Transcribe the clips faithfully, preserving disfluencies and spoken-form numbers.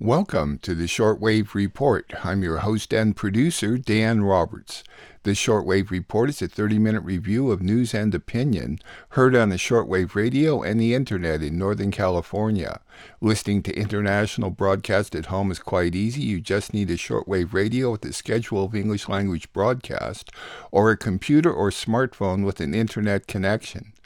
Welcome to the Short Wave Report. I'm your host and producer, Dan Roberts. The Shortwave Report is a thirty-minute review of news and opinion heard on the shortwave radio and the Internet in Northern California. Listening to international broadcast at home is quite easy. You just need a shortwave radio with a schedule of English-language broadcast or a computer or smartphone with an Internet connection.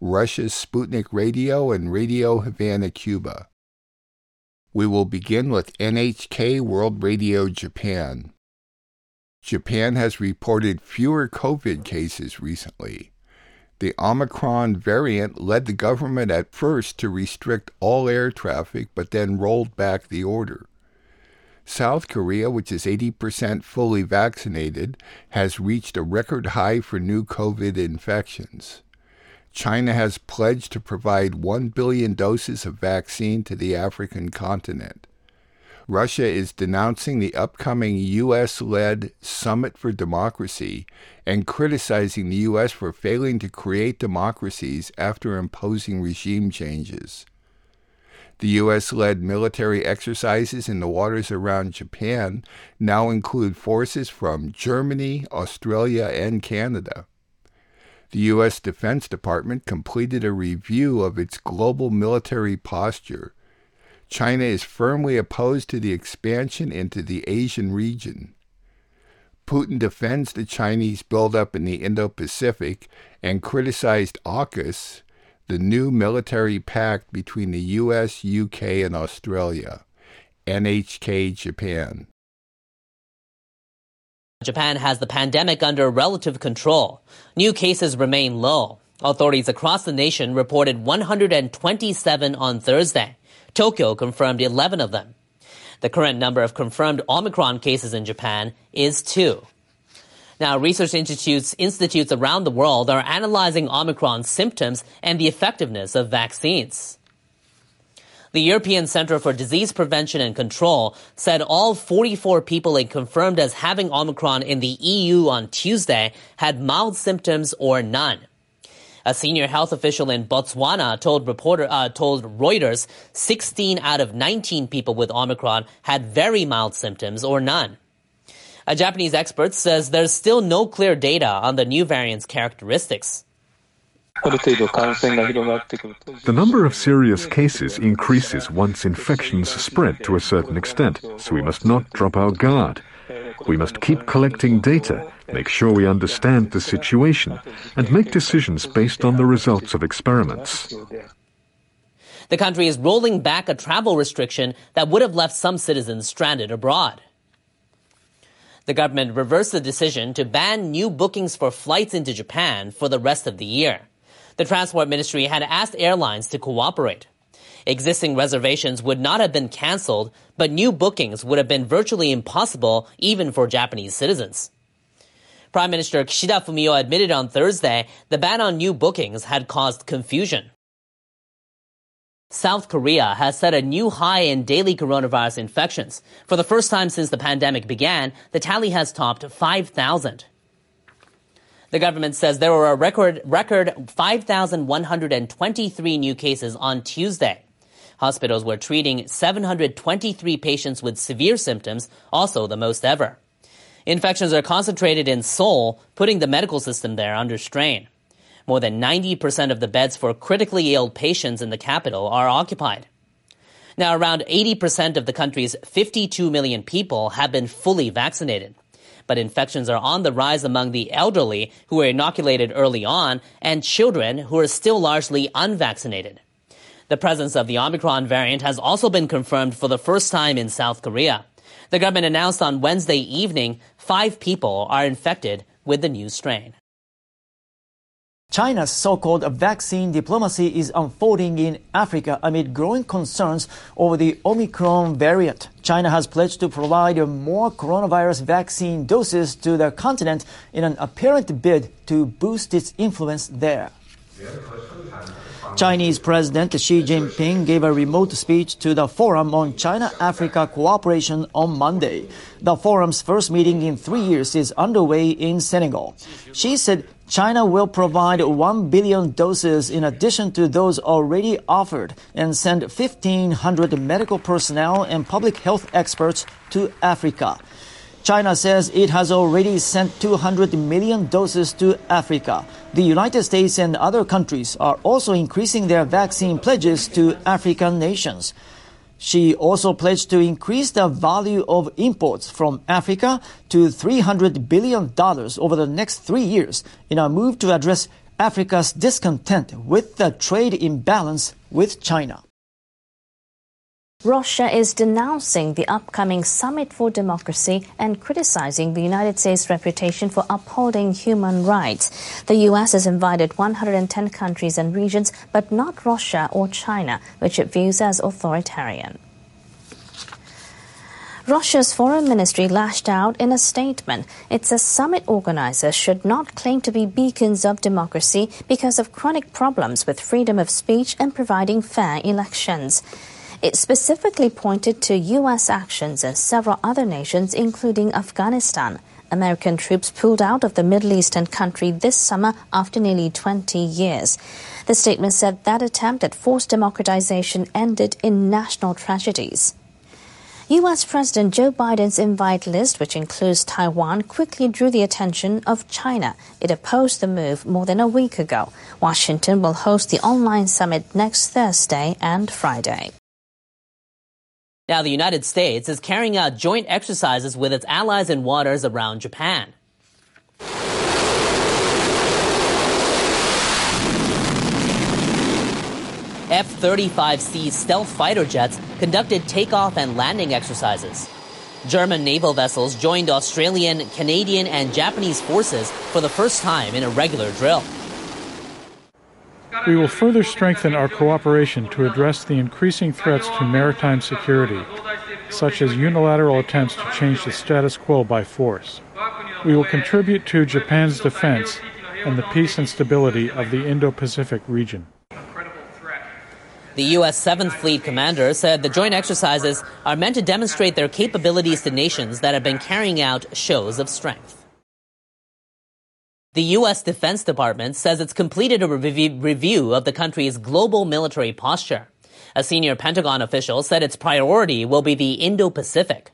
Russia's Sputnik Radio, and Radio Havana, Cuba. We will begin with N H K World Radio Japan. Japan has reported fewer COVID cases recently. The Omicron variant led the government at first to restrict all air traffic, but then rolled back the order. South Korea, which is eighty percent fully vaccinated, has reached a record high for new COVID infections. China has pledged to provide one billion doses of vaccine to the African continent. Russia is denouncing the upcoming U S-led Summit for Democracy and criticizing the U S for failing to create democracies after imposing regime changes. The U S-led military exercises in the waters around Japan now include forces from Germany, Australia, and Canada. The U S Defense Department completed a review of its global military posture. China is firmly opposed to the expansion into the Asian region. Putin defends the Chinese buildup in the Indo-Pacific and criticized AUKUS, the new military pact between the U S, U K, and Australia. N H K Japan. Japan has the pandemic under relative control. New cases remain low. Authorities across the nation reported one hundred twenty-seven on Thursday. Tokyo confirmed eleven of them. The current number of confirmed Omicron cases in Japan is two. Now, research institutes, institutes around the world are analyzing Omicron symptoms and the effectiveness of vaccines. The European Center for Disease Prevention and Control said all forty-four people it confirmed as having Omicron in the E U on Tuesday had mild symptoms or none. A senior health official in Botswana told reporter, uh, told Reuters sixteen out of nineteen people with Omicron had very mild symptoms or none. A Japanese expert says there's still no clear data on the new variant's characteristics. The number of serious cases increases once infections spread to a certain extent, so we must not drop our guard. We must keep collecting data, make sure we understand the situation, and make decisions based on the results of experiments. The country is rolling back a travel restriction that would have left some citizens stranded abroad. The government reversed the decision to ban new bookings for flights into Japan for the rest of the year. The Transport Ministry had asked airlines to cooperate. Existing reservations would not have been cancelled, but new bookings would have been virtually impossible even for Japanese citizens. Prime Minister Kishida Fumio admitted on Thursday the ban on new bookings had caused confusion. South Korea has set a new high in daily coronavirus infections. For the first time since the pandemic began, the tally has topped five thousand. The government says there were a record, record five thousand one hundred twenty-three new cases on Tuesday. Hospitals were treating seven hundred twenty-three patients with severe symptoms, also the most ever. Infections are concentrated in Seoul, putting the medical system there under strain. More than ninety percent of the beds for critically ill patients in the capital are occupied. Now, around eighty percent of the country's fifty-two million people have been fully vaccinated. But infections are on the rise among the elderly who were inoculated early on and children who are still largely unvaccinated. The presence of the Omicron variant has also been confirmed for the first time in South Korea. The government announced on Wednesday evening five people are infected with the new strain. China's so-called vaccine diplomacy is unfolding in Africa amid growing concerns over the Omicron variant. China has pledged to provide more coronavirus vaccine doses to the continent in an apparent bid to boost its influence there. Chinese President Xi Jinping gave a remote speech to the Forum on China-Africa Cooperation on Monday. The Forum's first meeting in three years is underway in Senegal. Xi said China will provide one billion doses in addition to those already offered and send fifteen hundred medical personnel and public health experts to Africa. China says it has already sent two hundred million doses to Africa. The United States and other countries are also increasing their vaccine pledges to African nations. She also pledged to increase the value of imports from Africa to three hundred billion dollars over the next three years in a move to address Africa's discontent with the trade imbalance with China. Russia is denouncing the upcoming Summit for Democracy and criticizing the United States' reputation for upholding human rights. The U S has invited one hundred ten countries and regions, but not Russia or China, which it views as authoritarian. Russia's foreign ministry lashed out in a statement. It says summit organizers should not claim to be beacons of democracy because of chronic problems with freedom of speech and providing fair elections. It specifically pointed to U S actions in several other nations, including Afghanistan. American troops pulled out of the Middle Eastern country this summer after nearly twenty years. The statement said that attempt at forced democratization ended in national tragedies. U S President Joe Biden's invite list, which includes Taiwan, quickly drew the attention of China. It opposed the move more than a week ago. Washington will host the online summit next Thursday and Friday. Now, the United States is carrying out joint exercises with its allies in waters around Japan. F thirty-five C stealth fighter jets conducted takeoff and landing exercises. German naval vessels joined Australian, Canadian, and Japanese forces for the first time in a regular drill. We will further strengthen our cooperation to address the increasing threats to maritime security, such as unilateral attempts to change the status quo by force. We will contribute to Japan's defense and the peace and stability of the Indo-Pacific region. The U S seventh Fleet commander said the joint exercises are meant to demonstrate their capabilities to nations that have been carrying out shows of strength. The U S Defense Department says it's completed a rev- review of the country's global military posture. A senior Pentagon official said its priority will be the Indo-Pacific.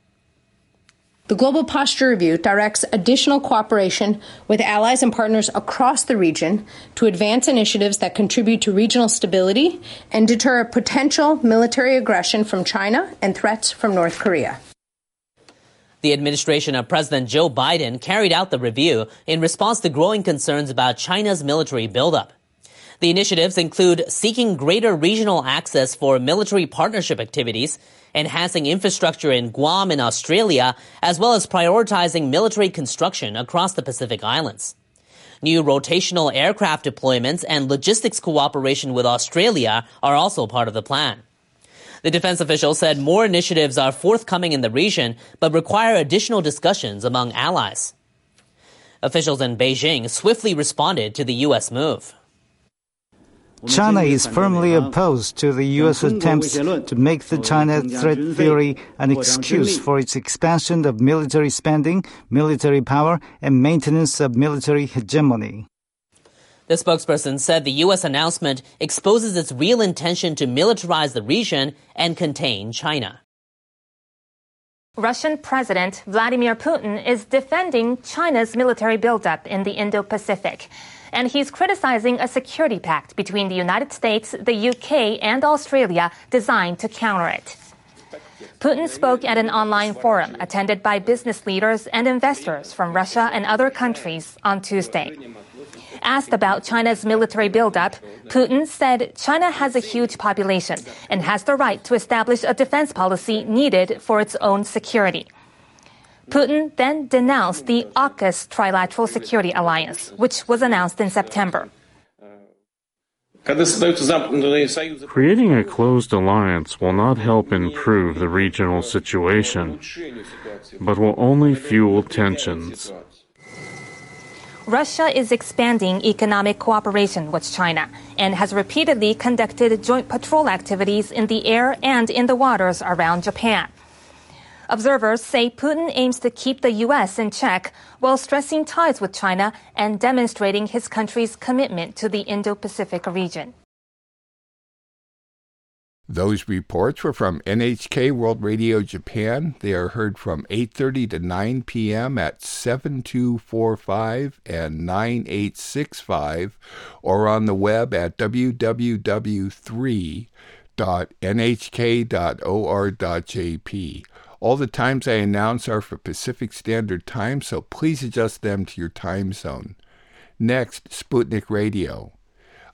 The Global Posture Review directs additional cooperation with allies and partners across the region to advance initiatives that contribute to regional stability and deter potential military aggression from China and threats from North Korea. The administration of President Joe Biden carried out the review in response to growing concerns about China's military buildup. The initiatives include seeking greater regional access for military partnership activities, enhancing infrastructure in Guam and Australia, as well as prioritizing military construction across the Pacific Islands. New rotational aircraft deployments and logistics cooperation with Australia are also part of the plan. The defense official said more initiatives are forthcoming in the region, but require additional discussions among allies. Officials in Beijing swiftly responded to the U S move. China is firmly opposed to the U S attempts to make the China threat theory an excuse for its expansion of military spending, military power, and maintenance of military hegemony. The spokesperson said the U S announcement exposes its real intention to militarize the region and contain China. Russian President Vladimir Putin is defending China's military buildup in the Indo-Pacific. And he's criticizing a security pact between the United States, the U K, and Australia designed to counter it. Putin spoke at an online forum attended by business leaders and investors from Russia and other countries on Tuesday. Asked about China's military buildup, Putin said China has a huge population and has the right to establish a defense policy needed for its own security. Putin then denounced the AUKUS Trilateral Security Alliance, which was announced in September. Creating a closed alliance will not help improve the regional situation, but will only fuel tensions. Russia is expanding economic cooperation with China and has repeatedly conducted joint patrol activities in the air and in the waters around Japan. Observers say Putin aims to keep the U S in check while stressing ties with China and demonstrating his country's commitment to the Indo-Pacific region. Those reports were from N H K World Radio Japan. They are heard from eight thirty to nine p.m. at seven two four five and nine eight six five, or on the web at w w w dot n h k dot o r dot j p. All the times I announce are for Pacific Standard Time, so please adjust them to your time zone. Next, Sputnik Radio.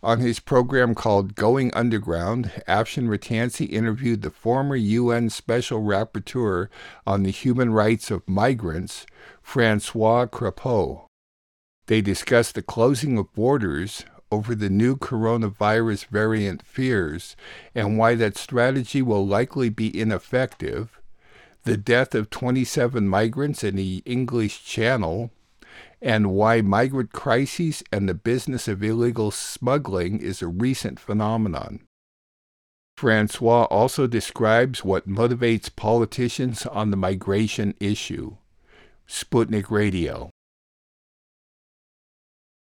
On his program called Going Underground, Afshin Rattansi interviewed the former U N Special Rapporteur on the Human Rights of Migrants, Francois Crepeau. They discussed the closing of borders over the new coronavirus variant fears and why that strategy will likely be ineffective, the death of twenty-seven migrants in the English Channel, and why migrant crises and the business of illegal smuggling is a recent phenomenon. Francois also describes what motivates politicians on the migration issue. Sputnik Radio.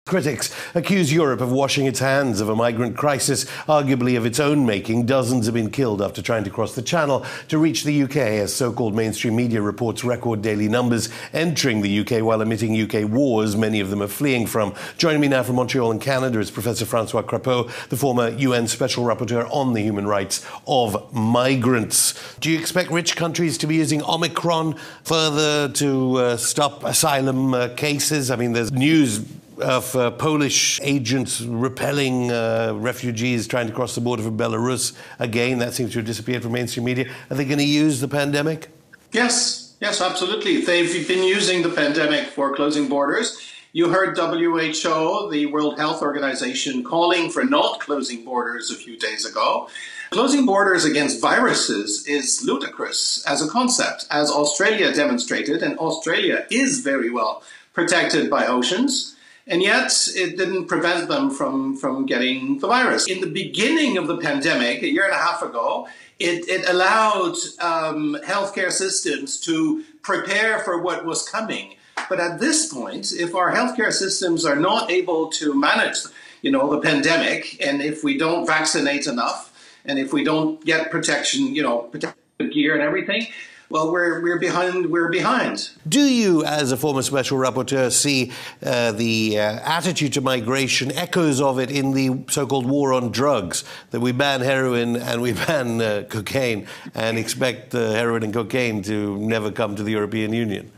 Critics accuse Europe of washing its hands of a migrant crisis, arguably of its own making. Dozens have been killed after trying to cross the Channel to reach the U K, as so-called mainstream media reports record daily numbers entering the U K while omitting U K wars many of them are fleeing from. Joining me now from Montreal in Canada is Professor Francois Crepeau, the former U N Special Rapporteur on the Human Rights of Migrants. Do you expect rich countries to be using Omicron further to uh, stop asylum uh, cases? I mean, there's news of uh, Polish agents repelling uh, refugees trying to cross the border from Belarus. Again, that seems to have disappeared from mainstream media. Are they going to use the pandemic? Yes, yes, absolutely. They've been using the pandemic for closing borders. You heard W H O, the World Health Organization, calling for not closing borders a few days ago. Closing borders against viruses is ludicrous as a concept, as Australia demonstrated, and Australia is very well protected by oceans. And yet it didn't prevent them from, from getting the virus. In the beginning of the pandemic, a year and a half ago, it, it allowed um, healthcare systems to prepare for what was coming. But at this point, if our healthcare systems are not able to manage, you know, the pandemic, and if we don't vaccinate enough, and if we don't get protection, you know, protective gear and everything, well, we're we're behind. We're behind. Do you, as a former special rapporteur, see uh, the uh, attitude to migration, echoes of it in the so-called war on drugs, that we ban heroin and we ban uh, cocaine and expect uh, heroin and cocaine to never come to the European Union?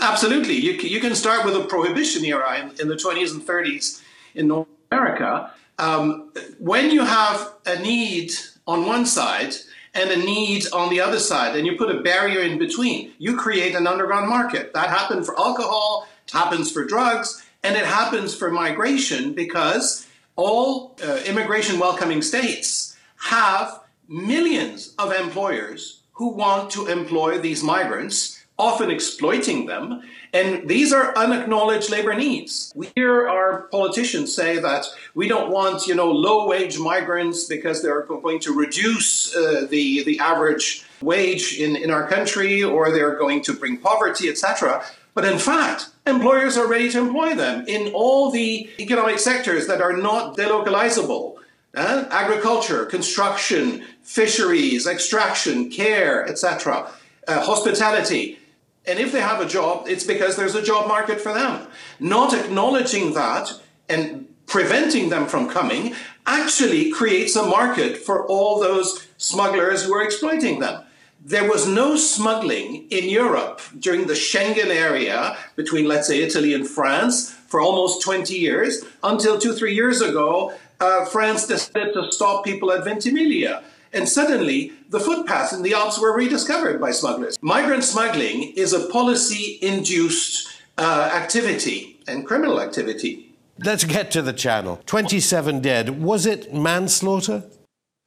Absolutely. You, you can start with a prohibition era in, in the twenties and thirties in North America. Um, when you have a need on one side and a need on the other side, and you put a barrier in between, you create an underground market. That happened for alcohol, it happens for drugs, and it happens for migration, because all uh, immigration welcoming states have millions of employers who want to employ these migrants, often exploiting them, and these are unacknowledged labor needs. We hear our politicians say that we don't want, you know, low-wage migrants because they're going to reduce uh, the, the average wage in, in our country, or they're going to bring poverty, et cetera. But in fact, employers are ready to employ them in all the economic sectors that are not delocalizable. Uh, agriculture, construction, fisheries, extraction, care, et cetera. Uh, hospitality. And if they have a job, it's because there's a job market for them. Not acknowledging that and preventing them from coming actually creates a market for all those smugglers who are exploiting them. There was no smuggling in Europe during the Schengen area between, let's say, Italy and France for almost twenty years, until two, three years ago, uh, France decided to stop people at Ventimiglia. And suddenly, the footpaths and the Alps were rediscovered by smugglers. Migrant smuggling is a policy-induced uh, activity and criminal activity. Let's get to the channel. twenty-seven dead. Was it manslaughter?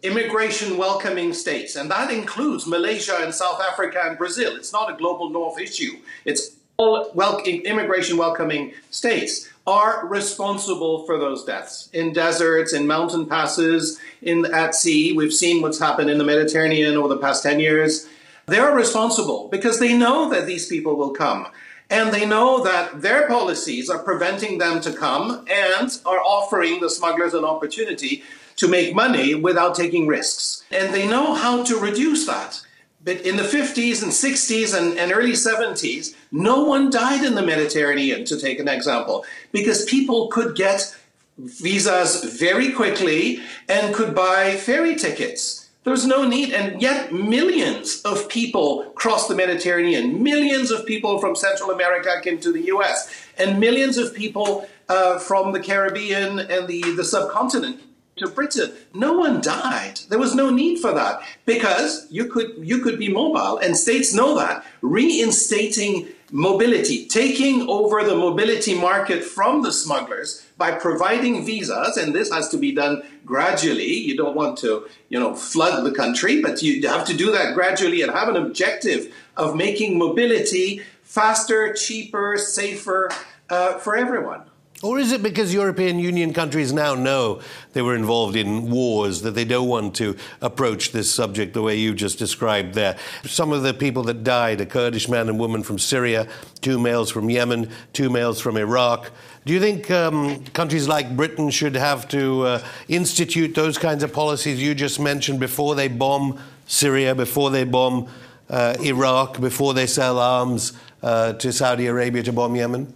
Immigration welcoming states, and that includes Malaysia and South Africa and Brazil. It's not a global north issue. It's all wel- immigration welcoming states are responsible for those deaths in deserts, in mountain passes, in at sea. We've seen what's happened in the Mediterranean over the past ten years. They're responsible because they know that these people will come. And they know that their policies are preventing them to come and are offering the smugglers an opportunity to make money without taking risks. And they know how to reduce that. But in the fifties and sixties and, and early seventies, no one died in the Mediterranean, to take an example, because people could get visas very quickly and could buy ferry tickets. There's no need, and yet millions of people crossed the Mediterranean. Millions of people from Central America came to the U S, and millions of people uh, from the Caribbean and the, the subcontinent to Britain. No one died. There was no need for that because you could you could be mobile, and states know that. Reinstating mobility, taking over the mobility market from the smugglers by providing visas, and this has to be done gradually. You don't want to, you know, flood the country, but you have to do that gradually and have an objective of making mobility faster, cheaper, safer uh, for everyone. Or is it because European Union countries now know they were involved in wars that they don't want to approach this subject the way you just described there? Some of the people that died, a Kurdish man and woman from Syria, two males from Yemen, two males from Iraq. Do you think um, countries like Britain should have to uh, institute those kinds of policies you just mentioned before they bomb Syria, before they bomb uh, Iraq, before they sell arms uh, to Saudi Arabia to bomb Yemen?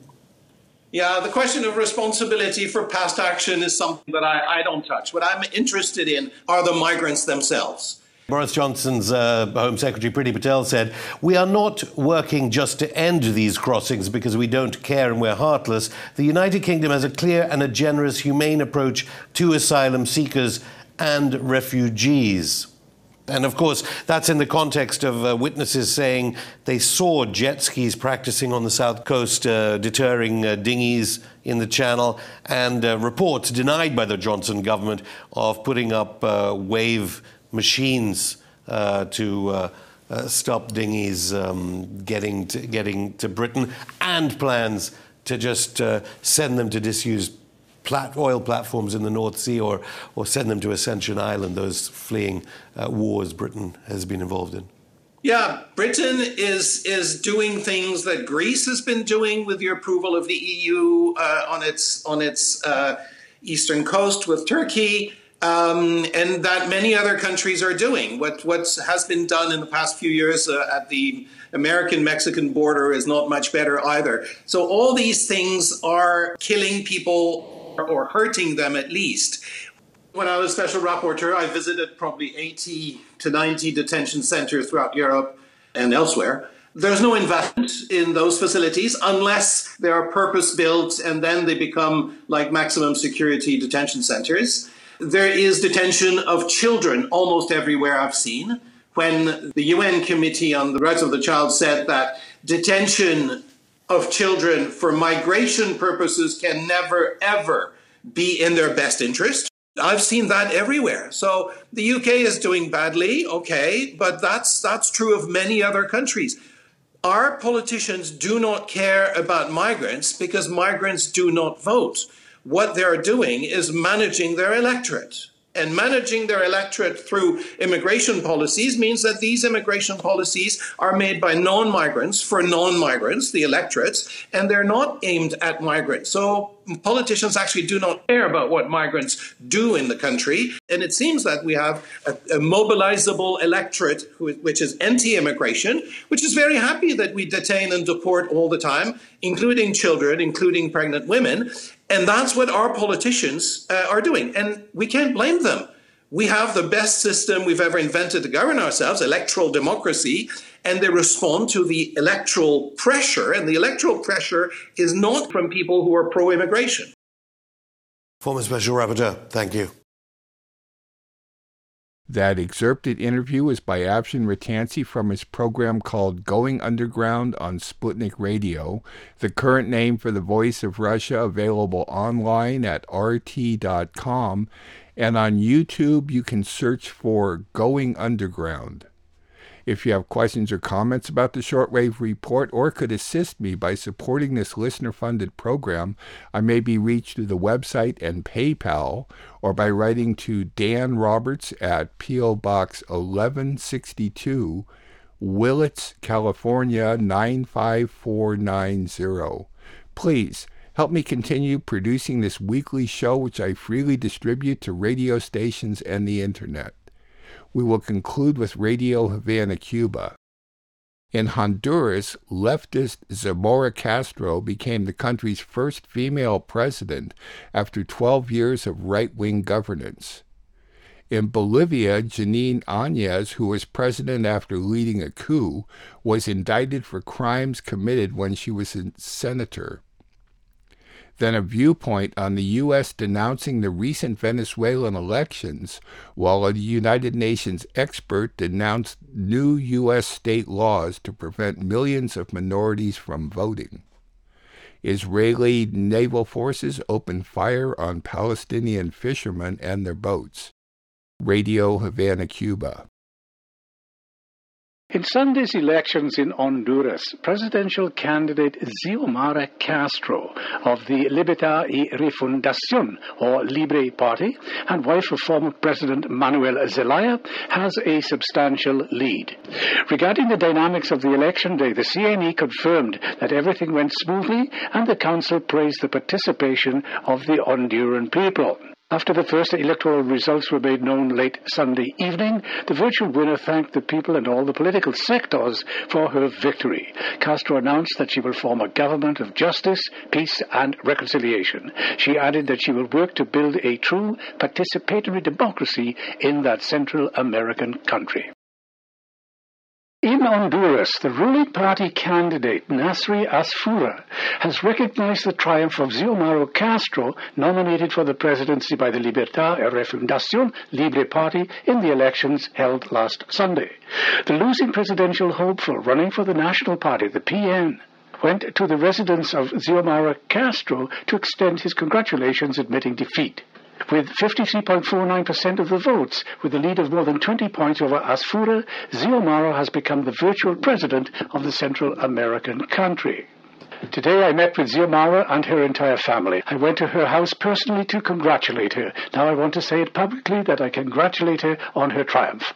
Yeah, the question of responsibility for past action is something that I, I don't touch. What I'm interested in are the migrants themselves. Boris Johnson's uh, Home Secretary Priti Patel said, "We are not working just to end these crossings because we don't care and we're heartless. The United Kingdom has a clear and a generous, humane approach to asylum seekers and refugees." And, of course, that's in the context of uh, witnesses saying they saw jet skis practicing on the south coast, uh, deterring uh, dinghies in the channel, and uh, reports denied by the Johnson government of putting up uh, wave machines uh, to uh, uh, stop dinghies um, getting, to, getting to Britain, and plans to just uh, send them to disused Plat oil platforms in the North Sea, or, or send them to Ascension Island, those fleeing uh, wars Britain has been involved in? Yeah, Britain is is doing things that Greece has been doing with the approval of the E U uh, on its, on its uh, eastern coast with Turkey, um, and that many other countries are doing. What, what has been done in the past few years uh, at the American-Mexican border is not much better either. So all these things are killing people or hurting them at least. When I was special rapporteur, I visited probably eighty to ninety detention centers throughout Europe and elsewhere. There's no investment in those facilities unless they are purpose-built, and then they become like maximum security detention centers. There is detention of children almost everywhere I've seen. When the U N Committee on the Rights of the Child said that detention of children for migration purposes can never, ever be in their best interest. I've seen that everywhere. So the U K is doing badly, okay, but that's, that's true of many other countries. Our politicians do not care about migrants because migrants do not vote. What they're doing is managing their electorate. And managing their electorate through immigration policies means that these immigration policies are made by non-migrants for non-migrants, the electorates, and they're not aimed at migrants. So politicians actually do not care about what migrants do in the country. And it seems that we have a, a mobilizable electorate who, which is anti-immigration, which is very happy that we detain and deport all the time, including children, including pregnant women. And that's what our politicians uh, are doing. And we can't blame them. We have the best system we've ever invented to govern ourselves, electoral democracy, and they respond to the electoral pressure. And the electoral pressure is not from people who are pro-immigration. Former Special Rapporteur, thank you. That excerpted interview is by Afshin Rattansi from his program called Going Underground on Sputnik Radio, the current name for the Voice of Russia, available online at r t dot com, and on YouTube you can search for Going Underground. If you have questions or comments about the Shortwave Report or could assist me by supporting this listener-funded program, I may be reached through the website and PayPal or by writing to Dan Roberts at P O. Box eleven sixty-two, Willits, California nine five four nine zero. Please help me continue producing this weekly show, which I freely distribute to radio stations and the Internet. We will conclude with Radio Havana, Cuba. In Honduras, leftist Xiomara Castro became the country's first female president after twelve years of right-wing governance. In Bolivia, Jeanine Añez, who was president after leading a coup, was indicted for crimes committed when she was a senator. Then a viewpoint on the U S denouncing the recent Venezuelan elections, while a United Nations expert denounced new U S state laws to prevent millions of minorities from voting. Israeli naval forces open fire on Palestinian fishermen and their boats. Radio Havana, Cuba. In Sunday's elections in Honduras, presidential candidate Xiomara Castro of the Libertad y Refundación, or Libre Party, and wife of former President Manuel Zelaya, has a substantial lead. Regarding the dynamics of the election day, the C N E confirmed that everything went smoothly, and the council praised the participation of the Honduran people. After the first electoral results were made known late Sunday evening, the virtual winner thanked the people and all the political sectors for her victory. Castro announced that she will form a government of justice, peace, and reconciliation. She added that she will work to build a true participatory democracy in that Central American country. In Honduras, the ruling party candidate Nasri Asfura has recognized the triumph of Xiomara Castro, nominated for the presidency by the Libertad y Refundación Libre Party in the elections held last Sunday. The losing presidential hopeful running for the National Party, the P N, went to the residence of Xiomara Castro to extend his congratulations, admitting defeat. With fifty-three point four nine percent of the votes, with a lead of more than twenty points over Asfura, Xiomara has become the virtual president of the Central American country. Today I met with Xiomara and her entire family. I went to her house personally to congratulate her. Now I want to say it publicly that I congratulate her on her triumph.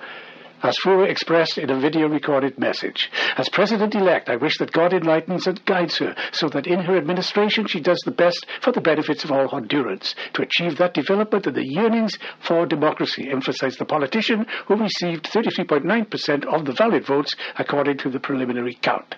Asfura expressed in a video-recorded message, "As president-elect, I wish that God enlightens and guides her so that in her administration she does the best for the benefits of all Hondurans to achieve that development and the yearnings for democracy," emphasized the politician, who received thirty-three point nine percent of the valid votes according to the preliminary count.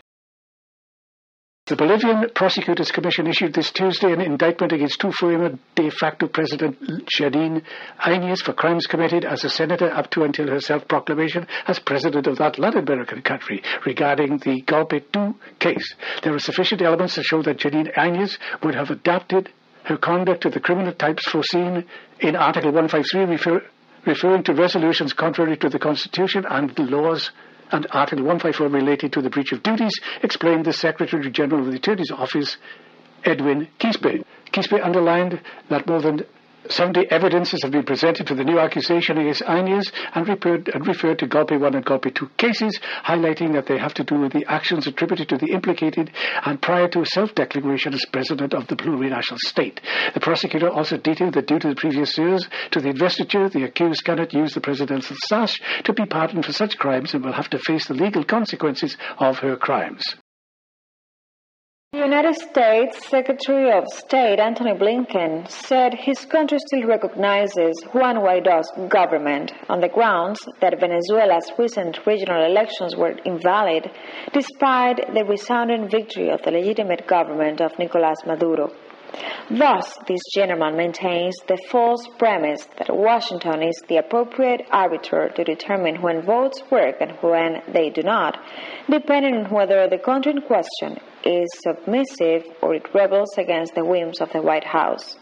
The Bolivian Prosecutors' Commission issued this Tuesday an indictment against two former de facto President Jeanine Añez for crimes committed as a senator up to until her self-proclamation as president of that Latin American country regarding the Golpe two case. There are sufficient elements to show that Jeanine Añez would have adapted her conduct to the criminal types foreseen in Article one fifty-three, refer- referring to resolutions contrary to the Constitution and the laws, and Article one fifty-four related to the breach of duties, explained the Secretary General of the Attorney's Office, Edwin Quispe. Quispe underlined that more than seventy evidences have been presented to the new accusation against Añez and referred, and referred to Golpe one and Golpe two cases, highlighting that they have to do with the actions attributed to the implicated and prior to self-declaration as president of the plurinational state. The prosecutor also detailed that due to the previous years to the investiture, the accused cannot use the presidential sash to be pardoned for such crimes and will have to face the legal consequences of her crimes. The United States Secretary of State Antony Blinken said his country still recognizes Juan Guaido's government on the grounds that Venezuela's recent regional elections were invalid, despite the resounding victory of the legitimate government of Nicolás Maduro. Thus, this gentleman maintains the false premise that Washington is the appropriate arbiter to determine when votes work and when they do not, depending on whether the country in question is submissive or it rebels against the whims of the White House.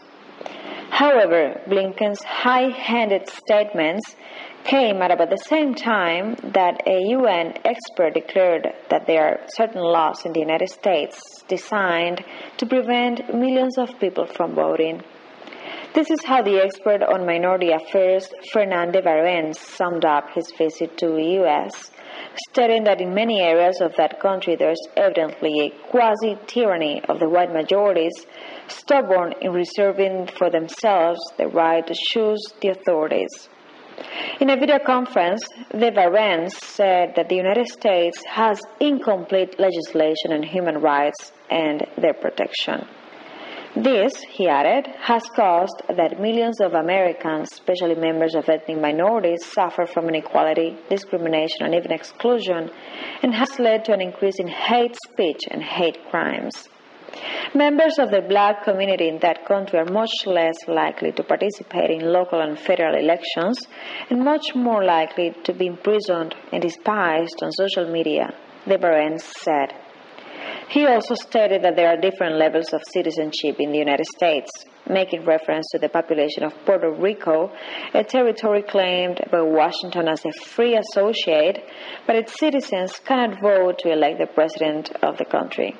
However, Blinken's high-handed statements payment, but at the same time that a U N expert declared that there are certain laws in the United States designed to prevent millions of people from voting. This is how the expert on minority affairs, Fernando Varennes, summed up his visit to the U S, stating that in many areas of that country there is evidently a quasi-tyranny of the white majorities, stubborn in reserving for themselves the right to choose the authorities. In a video conference, the Varennes said that the United States has incomplete legislation on human rights and their protection. This, he added, has caused that millions of Americans, especially members of ethnic minorities, suffer from inequality, discrimination, and even exclusion, and has led to an increase in hate speech and hate crimes. Members of the black community in that country are much less likely to participate in local and federal elections and much more likely to be imprisoned and despised on social media, the Varennes said. He also stated that there are different levels of citizenship in the United States, making reference to the population of Puerto Rico, a territory claimed by Washington as a free associate, but its citizens cannot vote to elect the president of the country.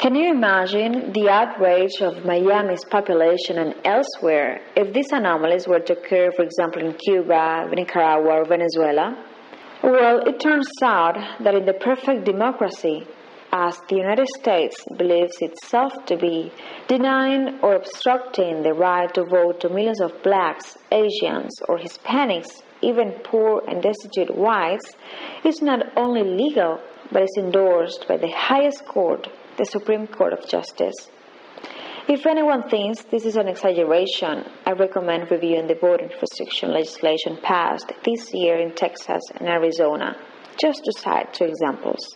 Can you imagine the outrage of Miami's population and elsewhere if these anomalies were to occur, for example, in Cuba, Nicaragua, or Venezuela? Well, it turns out that in the perfect democracy, as the United States believes itself to be, denying or obstructing the right to vote to millions of blacks, Asians, or Hispanics, even poor and destitute whites, is not only legal, but is endorsed by the highest court, the Supreme Court of Justice. If anyone thinks this is an exaggeration, I recommend reviewing the voting restriction legislation passed this year in Texas and Arizona, just to cite two examples.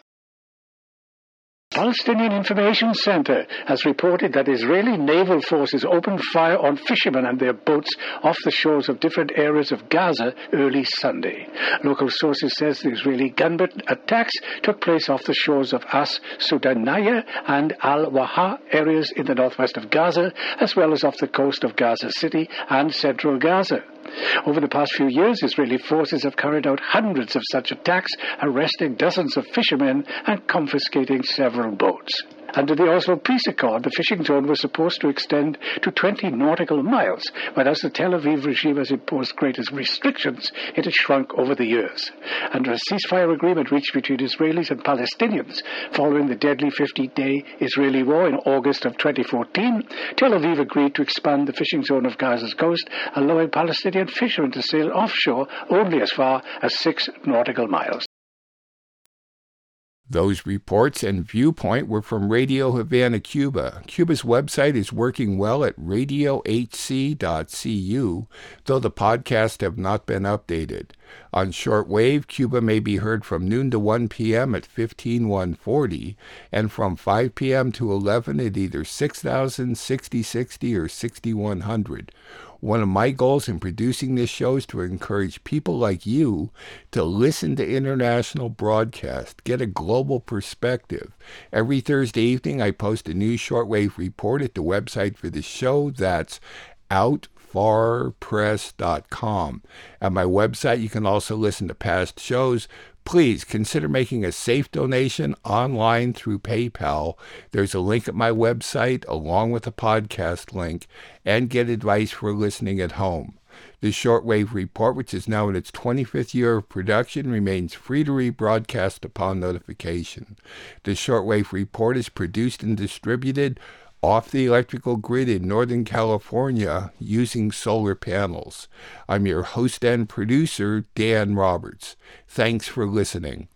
Palestinian Information Center has reported that Israeli naval forces opened fire on fishermen and their boats off the shores of different areas of Gaza early Sunday. Local sources say the Israeli gunboat attacks took place off the shores of As Sudaniyah and Al-Waha areas in the northwest of Gaza, as well as off the coast of Gaza City and central Gaza. Over the past few years, Israeli forces have carried out hundreds of such attacks, arresting dozens of fishermen and confiscating several boats. Under the Oslo Peace Accord, the fishing zone was supposed to extend to twenty nautical miles, but as the Tel Aviv regime has imposed greater restrictions, it has shrunk over the years. Under a ceasefire agreement reached between Israelis and Palestinians following the deadly fifty-day Israeli war in August of twenty fourteen, Tel Aviv agreed to expand the fishing zone of Gaza's coast, allowing Palestinian fishermen to sail offshore only as far as six nautical miles. Those reports and viewpoint were from Radio Havana, Cuba. Cuba's website is working well at radio h c dot c u, though the podcasts have not been updated. On shortwave, Cuba may be heard from noon to one p.m. at fifteen one forty, and from five p.m. to eleven at either six thousand, sixty sixty, or sixty-one hundred. One of my goals in producing this show is to encourage people like you to listen to international broadcast, get a global perspective. Every Thursday evening, I post a new shortwave report at the website for the show. That's out far press dot com. At my website, you can also listen to past shows. Please consider making a safe donation online through PayPal. There's a link at my website along with a podcast link, and get advice for listening at home. The Shortwave Report, which is now in its twenty-fifth year of production, remains free to rebroadcast upon notification. The Shortwave Report is produced and distributed off the electrical grid in Northern California using solar panels. I'm your host and producer, Dan Roberts. Thanks for listening.